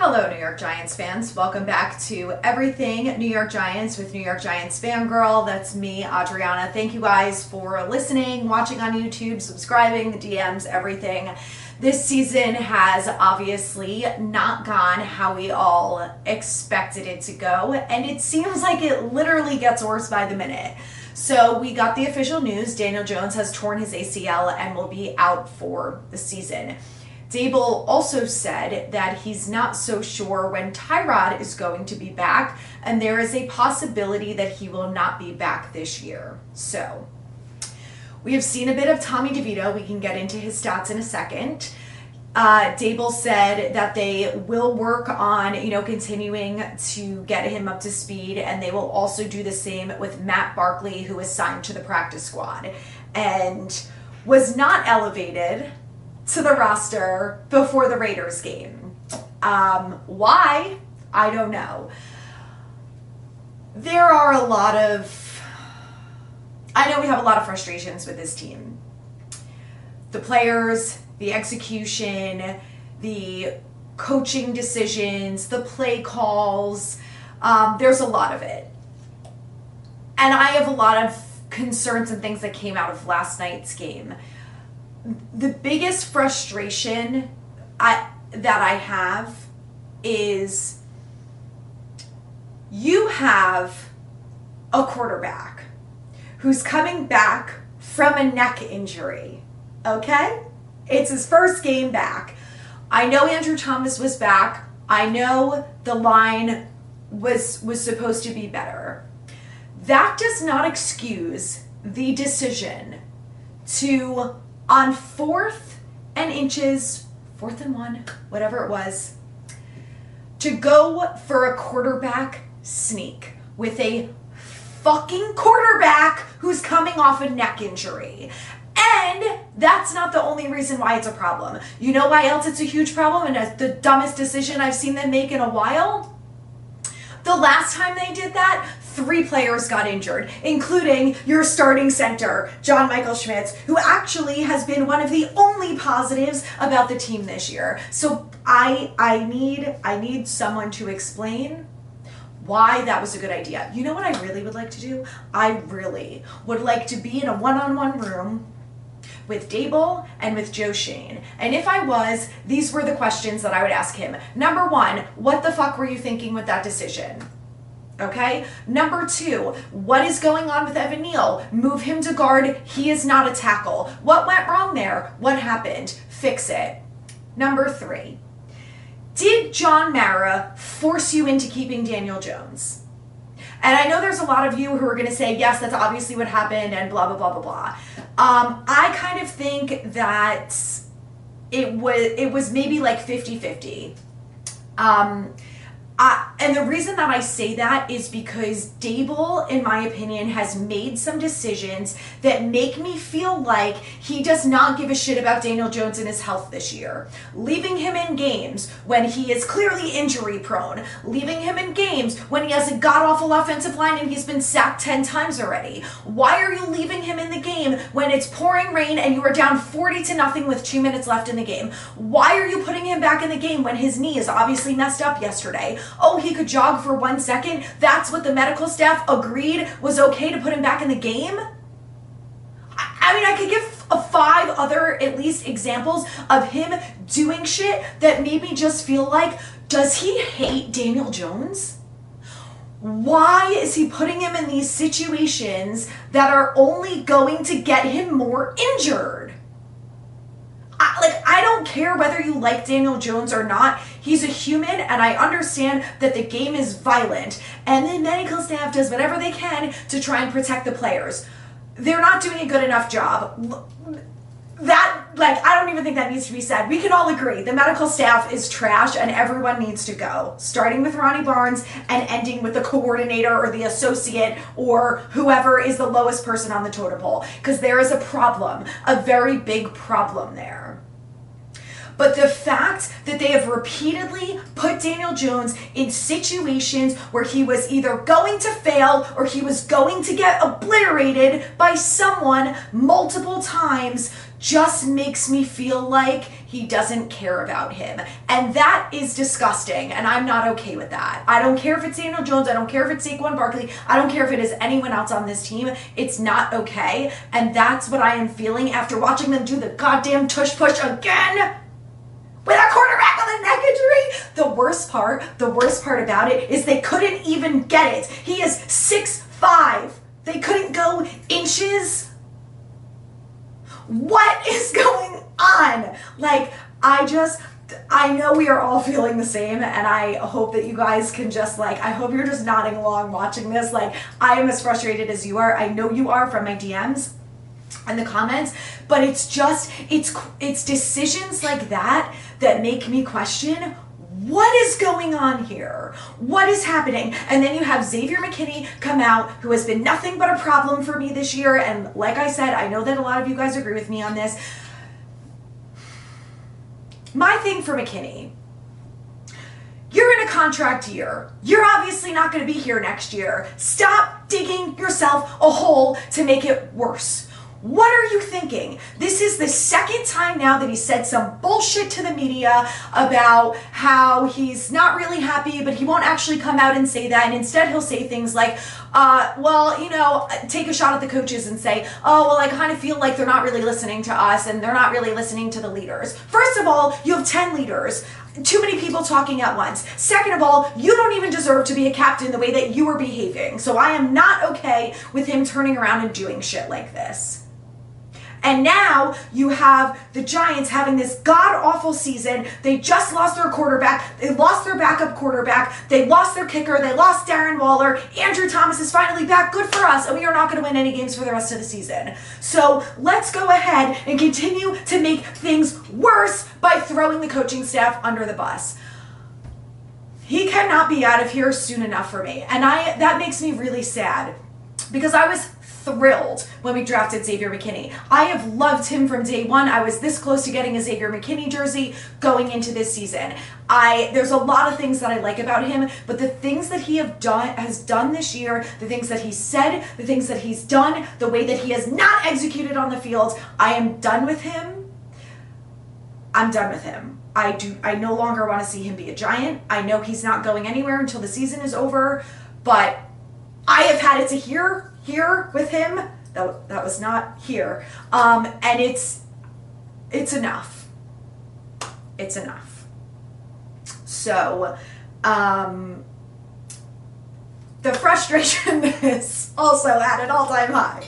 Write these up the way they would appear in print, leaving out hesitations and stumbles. Hello, New York Giants fans. Welcome back to Everything New York Giants with New York Giants Fangirl. That's me, Adriana. Thank you guys for listening, watching on YouTube, subscribing, the DMs, everything. This season has obviously not gone how we all expected it to go, and it seems like it literally gets worse by the minute. So we got the official news. Daniel Jones has torn his ACL and will be out for the season. Dable also said that he's not so sure when Tyrod is going to be back, and there is a possibility that he will not be back this year. So we have seen a bit of Tommy DeVito. We can get into his stats in a second. Dable said that they will work on, continuing to get him up to speed, and they will also do the same with Matt Barkley, who is signed to the practice squad and was not elevated to the roster before the Raiders game. Why? I don't know. There are a lot of, I know we have a lot of frustrations with this team. The players, the execution, the coaching decisions, the play calls, there's a lot of it. And I have a lot of concerns and things that came out of last night's game. The biggest frustration that I have is you have a quarterback who's coming back from a neck injury, okay? It's his first game back. I know Andrew Thomas was back. I know the line was supposed to be better. That does not excuse the decision to, on fourth and one, whatever it was, to go for a quarterback sneak with a fucking quarterback who's coming off a neck injury. And that's not the only reason why it's a problem. You know why else it's a huge problem, and it's the dumbest decision I've seen them make in a while? The last time they did that, 3 players got injured, including your starting center, John Michael Schmitz, who actually has been one of the only positives about the team this year. So I need someone to explain why that was a good idea. You know what I really would like to do? I really would like to be in a one-on-one room with Dable and with Joe Shane. And if I was, these were the questions that I would ask him. Number 1, what the fuck were you thinking with that decision? Okay? Number 2, what is going on with Evan Neal? Move him to guard. He is not a tackle. What went wrong there? What happened? Fix it. Number 3, did John Mara force you into keeping Daniel Jones? And I know there's a lot of you who are going to say, yes, that's obviously what happened and blah, blah, blah, blah, blah. I kind of think that it was maybe like 50-50. And the reason that I say that is because Dable, in my opinion, has made some decisions that make me feel like he does not give a shit about Daniel Jones and his health this year. Leaving him in games when he is clearly injury prone. Leaving him in games when he has a god-awful offensive line and he's been sacked 10 times already. Why are you leaving him in the game when it's pouring rain and you are down 40-0 with 2 minutes left in the game? Why are you putting him back in the game when his knee is obviously messed up yesterday? Oh, he could jog for 1 second. That's what the medical staff agreed was okay to put him back in the game. I mean, I could give 5 other at least examples of him doing shit that made me just feel like, does he hate Daniel Jones? Why is he putting him in these situations that are only going to get him more injured? I don't care whether you like Daniel Jones or not. He's a human, and I understand that the game is violent, and the medical staff does whatever they can to try and protect the players. They're not doing a good enough job. That, I don't even think that needs to be said. We can all agree. The medical staff is trash, and everyone needs to go, starting with Ronnie Barnes and ending with the coordinator or the associate or whoever is the lowest person on the totem pole, because there is a problem, a very big problem there. But the fact that they have repeatedly put Daniel Jones in situations where he was either going to fail or he was going to get obliterated by someone multiple times just makes me feel like He doesn't care about him. And that is disgusting, and I'm not okay with that. I don't care if it's Daniel Jones. I don't care if it's Saquon Barkley. I don't care if it is anyone else on this team. It's not okay, and that's what I am feeling after watching them do the goddamn tush push again with a quarterback on the neck injury. The worst part about it is they couldn't even get it. He is 6'5". They couldn't go inches. What is going on? Like, I know we are all feeling the same, and I hope that you guys can just, like, I hope you're just nodding along watching this. Like, I am as frustrated as you are. I know you are from my DMs and the comments, but it's just, it's decisions like that that make me question, what is going on here? What is happening? And then you have Xavier McKinney come out, who has been nothing but a problem for me this year. And like I said, I know that a lot of you guys agree with me on this. My thing for McKinney, you're in a contract year. You're obviously not going to be here next year. Stop digging yourself a hole to make it worse. What are you thinking? This is the second time now that he said some bullshit to the media about how he's not really happy, but he won't actually come out and say that. And instead he'll say things like, well, you know, take a shot at the coaches and say, oh, well, I kind of feel like they're not really listening to us and they're not really listening to the leaders. First of all, you have 10 leaders. Too many people talking at once. Second of all, you don't even deserve to be a captain the way that you are behaving. So I am not okay with him turning around and doing shit like this. And now you have the Giants having this god-awful season. They just lost their quarterback. They lost their backup quarterback. They lost their kicker. They lost Darren Waller. Andrew Thomas is finally back. Good for us. And we are not going to win any games for the rest of the season. So let's go ahead and continue to make things worse by throwing the coaching staff under the bus. He cannot be out of here soon enough for me. And that makes me really sad, because I was thrilled when we drafted Xavier McKinney. I have loved him from day one. I was this close to getting a Xavier McKinney jersey going into this season. There's a lot of things that I like about him, but the things that he has done this year, the things that he said, the things that he's done, the way that he has not executed on the field, I am done with him. I'm done with him. I no longer want to see him be a Giant. I know he's not going anywhere until the season is over, but I have had it to here with him. That was not here. And it's enough. It's enough. So, the frustration is also at an all-time high.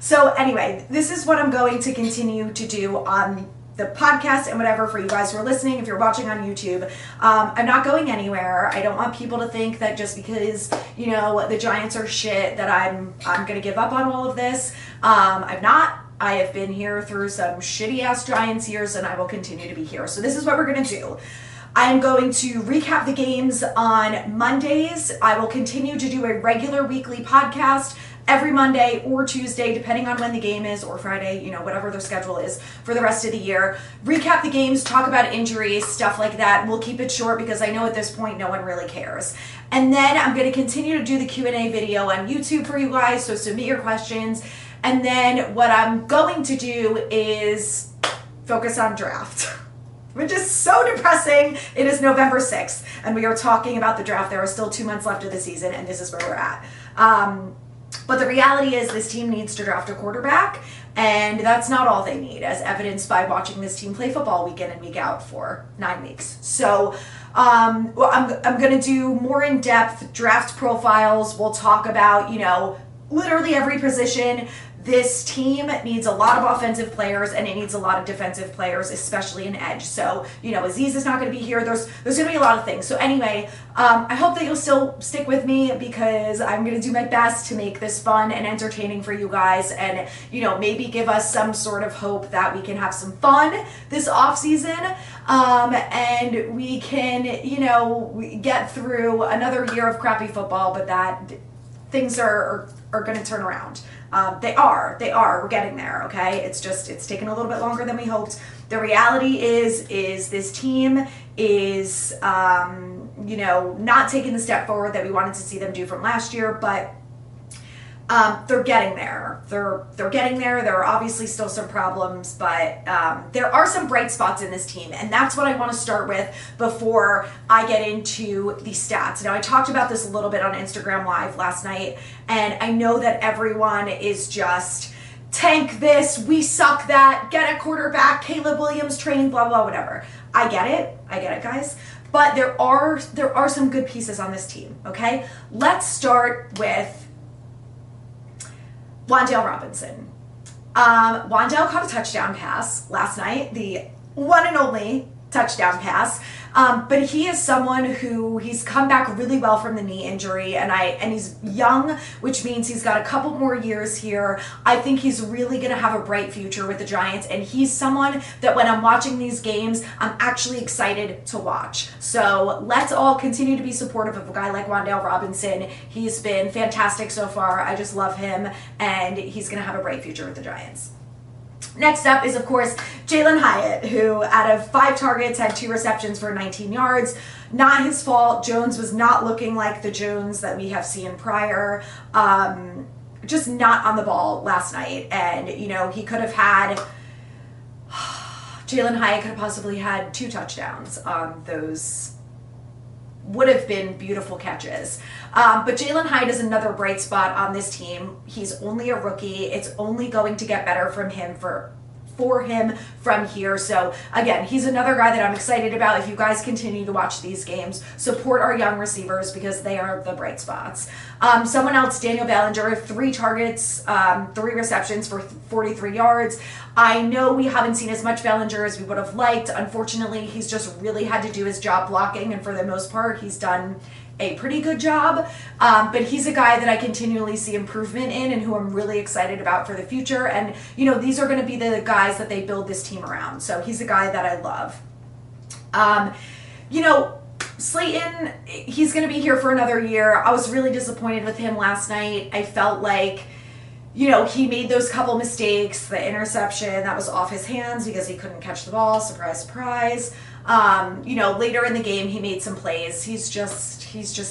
So anyway, this is what I'm going to continue to do on the podcast and whatever for you guys who are listening. If you're watching on YouTube, I'm not going anywhere. I don't want people to think that just because, you know, the Giants are shit that I'm gonna give up on all of this. I'm not. I have been here through some shitty ass Giants years, and I will continue to be here. So this is what we're gonna do. I am going to recap the games on Mondays. I will continue to do a regular weekly podcast every Monday or Tuesday, depending on when the game is, or Friday, you know, whatever their schedule is for the rest of the year. Recap the games, talk about injuries, stuff like that. We'll keep it short because I know at this point no one really cares. And then I'm going to continue to do the Q&A video on YouTube for you guys, so submit your questions. And then what I'm going to do is focus on draft, which is so depressing. It is November 6th, and we are talking about the draft. There are still 2 months left of the season, and this is where we're at. But the reality is this team needs to draft a quarterback, and that's not all they need, as evidenced by watching this team play football week in and week out for 9 weeks. So I'm going to do more in-depth draft profiles. We'll talk about, you know, literally every position. This team needs a lot of offensive players, and it needs a lot of defensive players, especially an edge. So, you know, Aziz is not going to be here. There's going to be a lot of things. So anyway, I hope that you'll still stick with me, because I'm going to do my best to make this fun and entertaining for you guys, and, you know, maybe give us some sort of hope that we can have some fun this off season, and we can, you know, get through another year of crappy football, but that things are going to turn around. They are. We're getting there, okay? It's just, it's taken a little bit longer than we hoped. The reality is this team is, you know, not taking the step forward that we wanted to see them do from last year, but They're getting there. They're getting there. There are obviously still some problems, but there are some bright spots in this team, and that's what I want to start with before I get into the stats. Now, I talked about this a little bit on Instagram Live last night, and I know that everyone is just, tank this, we suck that, get a quarterback, Caleb Williams training, blah, blah, whatever. I get it, guys. But there are some good pieces on this team, okay? Let's start with Wandale Robinson. Wandale caught a touchdown pass last night, the one and only touchdown pass. But he is someone who, he's come back really well from the knee injury, and he's young, which means he's got a couple more years here. I think he's really going to have a bright future with the Giants, and he's someone that when I'm watching these games, I'm actually excited to watch. So let's all continue to be supportive of a guy like Wandale Robinson. He's been fantastic so far. I just love him, and he's going to have a bright future with the Giants. Next up is, of course, Jalen Hyatt, who out of 5 targets had 2 receptions for 19 yards. Not his fault. Jones was not looking like the Jones that we have seen prior. Just not on the ball last night. And, you know, he could have had... Jalen Hyatt could have possibly had 2 touchdowns on those... would have been beautiful catches. But Jalen Hyatt is another bright spot on this team. He's only a rookie. It's only going to get better from him for him from here. So again, he's another guy that I'm excited about. If you guys continue to watch these games, support our young receivers because they are the bright spots. Someone else, Daniel Bellinger, 3 targets, 3 receptions for 43 yards. I know we haven't seen as much Bellinger as we would have liked. Unfortunately, he's just really had to do his job blocking, and for the most part, he's done a pretty good job, but he's a guy that I continually see improvement in and who I'm really excited about for the future. And, you know, these are going to be the guys that they build this team around. So he's a guy that I love. You know, Slayton, he's going to be here for another year. I was really disappointed with him last night. I felt like, you know, he made those couple mistakes, the interception that was off his hands because he couldn't catch the ball. Surprise, surprise. You know, later in the game, he made some plays. He's just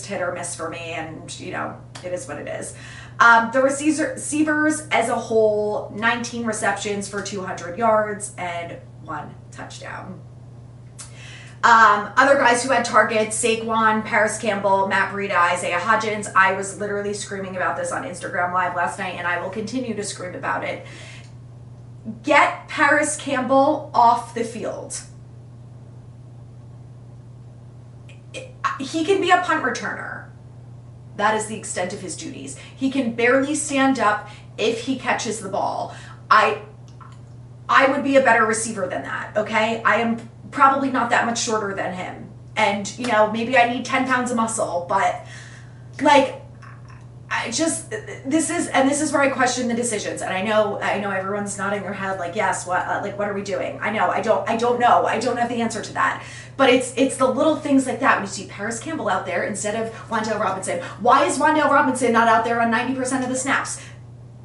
hit or miss for me, and, you know, it is what it is. The receivers as a whole, 19 receptions for 200 yards and 1 touchdown. Other guys who had targets, Saquon, Paris Campbell, Matt Breida, Isaiah Hodgins. I was literally screaming about this on Instagram Live last night, and I will continue to scream about it. Get Paris Campbell off the field. He can be a punt returner. That is the extent of his duties. He can barely stand up if he catches the ball. I would be a better receiver than that, okay? I am probably not that much shorter than him. And, you know, maybe I need 10 pounds of muscle, but, like, this is where I question the decisions. And I know everyone's nodding their head like, yes, what are we doing? I know, I don't know. I don't have the answer to that. But it's the little things like that. When you see Paris Campbell out there instead of Wandale Robinson, why is Wandale Robinson not out there on 90% of the snaps?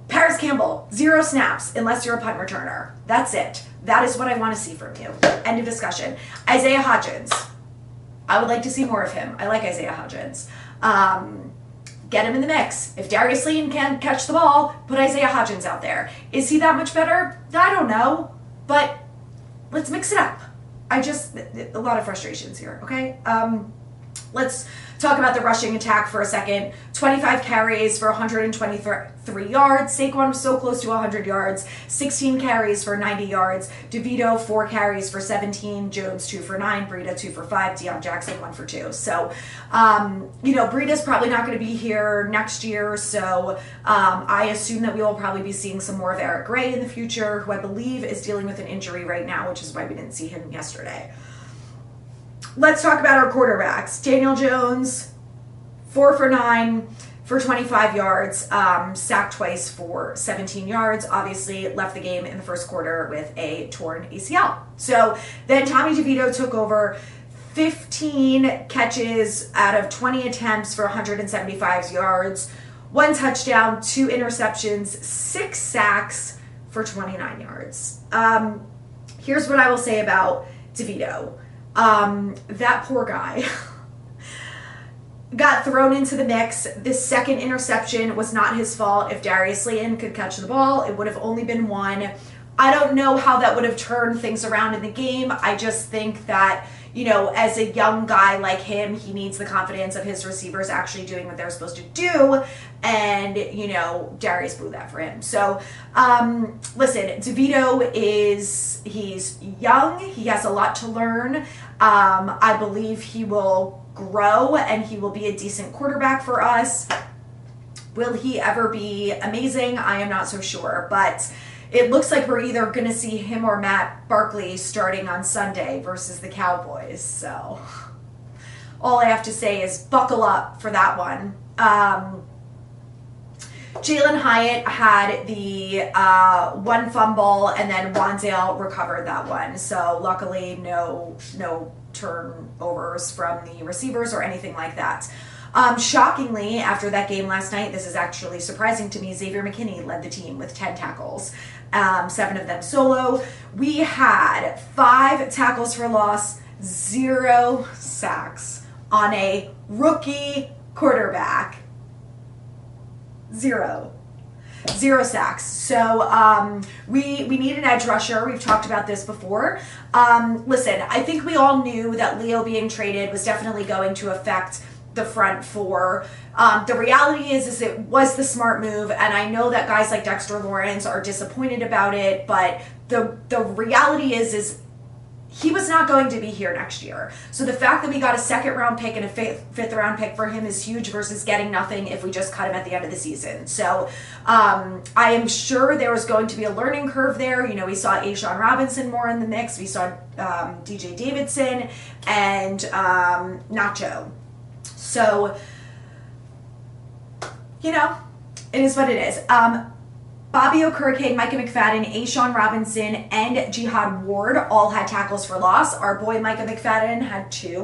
Paris Campbell, 0 snaps, unless you're a punt returner. That's it. That is what I want to see from you. End of discussion. Isaiah Hodgins. I would like to see more of him. I like Isaiah Hodgins. Get him in the mix. If Darius Slayton can catch the ball, put Isaiah Hodgins out there. Is he that much better? I don't know, but let's mix it up. A lot of frustrations here, okay? Let's talk about the rushing attack for a second. 25 carries for 123 yards. Saquon was so close to 100 yards. 16 carries for 90 yards. DeVito, 4 carries for 17. Jones, 2 for 9. Breida, 2 for 5. Deion Jackson, 1 for 2. So, you know, Breida's probably not going to be here next year. So I assume that we will probably be seeing some more of Eric Gray in the future, who I believe is dealing with an injury right now, which is why we didn't see him yesterday. Let's talk about our quarterbacks. Daniel Jones, 4 for 9 for 25 yards, sacked twice for 17 yards, obviously left the game in the first quarter with a torn ACL. So then Tommy DeVito took over, 15 catches out of 20 attempts for 175 yards, 1 touchdown, 2 interceptions, 6 sacks for 29 yards. Here's what I will say about DeVito. That poor guy. got thrown into the mix. This second interception was not his fault. If Darius Slayton could catch the ball, it would have only been one. I don't know how that would have turned things around in the game. I just think that, you know, as a young guy like him, he needs the confidence of his receivers actually doing what they're supposed to do. And, you know, Darius blew that for him. So, listen, DeVito is, he's young. He has a lot to learn. I believe he will grow and he will be a decent quarterback for us. Will he ever be amazing? I am not so sure, but it looks like we're either going to see him or Matt Barkley starting on Sunday versus the Cowboys. So all I have to say is buckle up for that one. Jalen Hyatt had the one fumble, and then Wandale recovered that one. So luckily, no turnovers from the receivers or anything like that. Shockingly, after that game last night, this is actually surprising to me, Xavier McKinney led the team with 10 tackles, 7 of them solo. We had 5 tackles for loss, 0 sacks on a rookie quarterback. 0 sacks. So we need an edge rusher. We've talked about this before. Listen, I think we all knew that Leo being traded was definitely going to affect the front four. The reality is it was the smart move, and I know that guys like Dexter Lawrence are disappointed about it, but the reality is he was not going to be here next year. So the fact that we got a second-round pick and a fifth-round pick for him is huge versus getting nothing if we just cut him at the end of the season. So I am sure there was going to be a learning curve there. You know, we saw A'shaun Robinson more in the mix. We saw DJ Davidson and Nacho. So, you know, it is what it is. Bobby Okereke, Micah McFadden, A'shaun Robinson, and Jihad Ward all had tackles for loss. Our boy Micah McFadden had 2.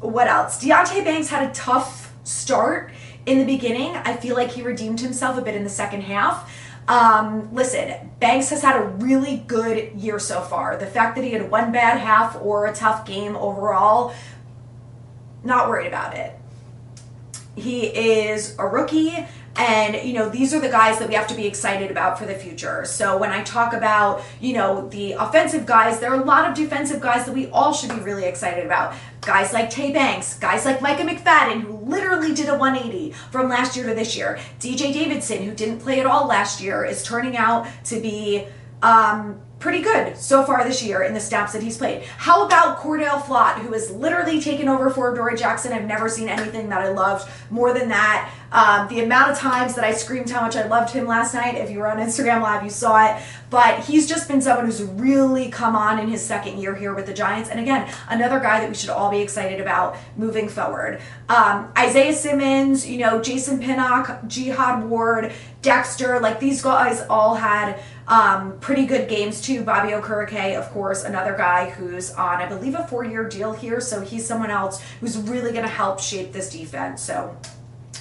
What else? Deonte Banks had a tough start in the beginning. I feel like he redeemed himself a bit in the second half. Listen, Banks has had a really good year so far. The fact that he had one bad half or a tough game overall, not worried about it. He is a rookie, and, you know, these are the guys that we have to be excited about for the future. So when I talk about, you know, the offensive guys, there are a lot of defensive guys that we all should be really excited about. Guys like Tay Banks, guys like Micah McFadden, who literally did a 180 from last year to this year. DJ Davidson, who didn't play at all last year, is turning out to be pretty good so far this year in the snaps that he's played. How about Cordell Flott, who has literally taken over for Dory Jackson? I've never seen anything that I loved more than that. The amount of times that I screamed how much I loved him last night, if you were on Instagram Live, you saw it. But he's just been someone who's really come on in his second year here with the Giants. And again, another guy that we should all be excited about moving forward. Isaiah Simmons, you know, Jason Pinnock, Jihad Ward, Dexter, like these guys all had pretty good games too. Bobby Okereke, of course, another guy who's on, I believe, a 4-year deal here. So he's someone else who's really going to help shape this defense. So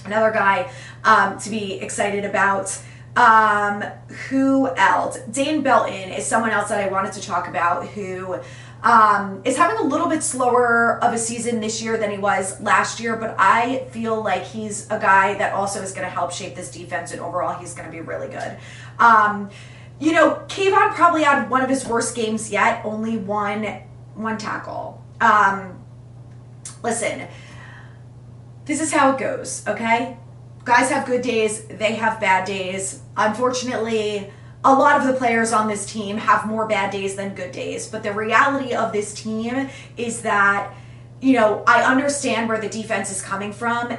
another guy to be excited about. Who else? Dan Belton is someone else that I wanted to talk about, who is having a little bit slower of a season this year than he was last year, but I feel like he's a guy that also is going to help shape this defense, and overall he's going to be really good. You know, Kayvon probably had one of his worst games yet, only one tackle. Listen, this is how it goes, okay? Guys have good days, they have bad days. Unfortunately, a lot of the players on this team have more bad days than good days, but the reality of this team is that, you know, I understand where the defense is coming from.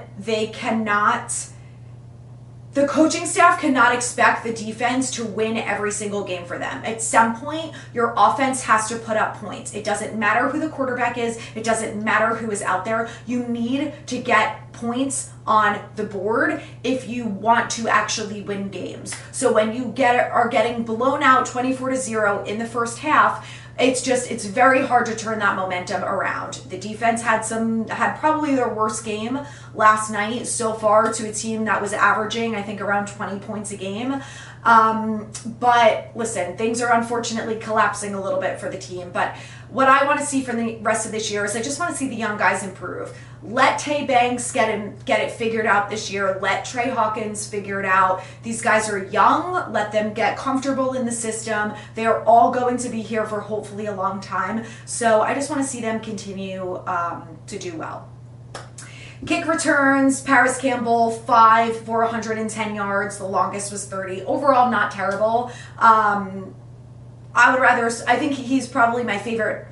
The coaching staff cannot expect the defense to win every single game for them. At some point, your offense has to put up points. It doesn't matter who the quarterback is. It doesn't matter who is out there. You need to get points on the board if you want to actually win games. So when you are getting blown out 24-0 in the first half, it's very hard to turn that momentum around. The defense had probably their worst game last night so far to a team that was averaging, I think, around 20 points a game. But listen, things are unfortunately collapsing a little bit for the team. But what I want to see for the rest of this year is I just want to see the young guys improve. Let Tay Banks get it figured out this year. Let Trey Hawkins figure it out. These guys are young. Let them get comfortable in the system. They are all going to be here for hopefully a long time. So I just want to see them continue to do well. Kick returns, Paris Campbell, 5 for 110 yards. The longest was 30. Overall, not terrible. I think he's probably my favorite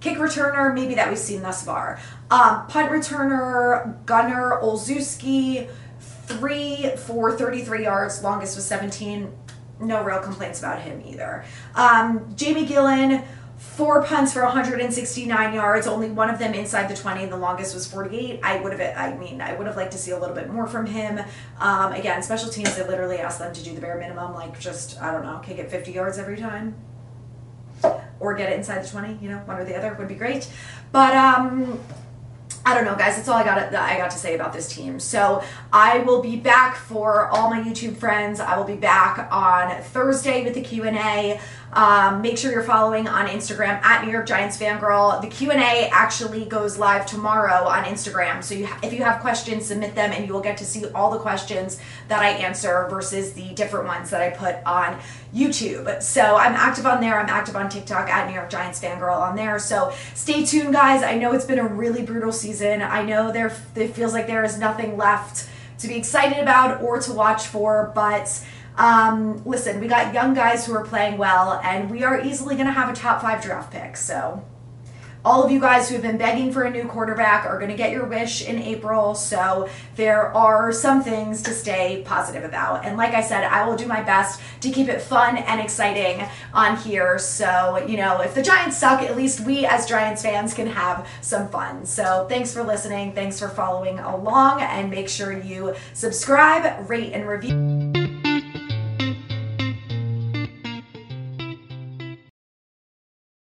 kick returner, maybe, that we've seen thus far. Punt returner, Gunnar Olszewski, 3 for 33 yards. Longest was 17. No real complaints about him either. Jamie Gillen, 4 punts for 169 yards, only one of them inside the 20, and the longest was 48. I would have liked to see a little bit more from him. Again, special teams, they literally asked them to do the bare minimum, like just, I don't know, kick it 50 yards every time. Or get it inside the 20, you know, one or the other would be great. But I don't know, guys, that's all I got to say about this team. So I will be back for all my YouTube friends. I will be back on Thursday with the Q&A. Make sure you're following on Instagram at New York Giants Fangirl. The Q&A actually goes live tomorrow on Instagram. So if you have questions, submit them, and you will get to see all the questions that I answer versus the different ones that I put on YouTube. So I'm active on there. I'm active on TikTok at New York Giants Fangirl on there. So stay tuned, guys. I know it's been a really brutal season. I know it feels like there is nothing left to be excited about or to watch for, but listen, we got young guys who are playing well, and we are easily going to have a top 5 draft pick. So all of you guys who have been begging for a new quarterback are going to get your wish in April. So there are some things to stay positive about. And like I said, I will do my best to keep it fun and exciting on here. So, you know, if the Giants suck, at least we as Giants fans can have some fun. So thanks for listening. Thanks for following along, and make sure you subscribe, rate, and review.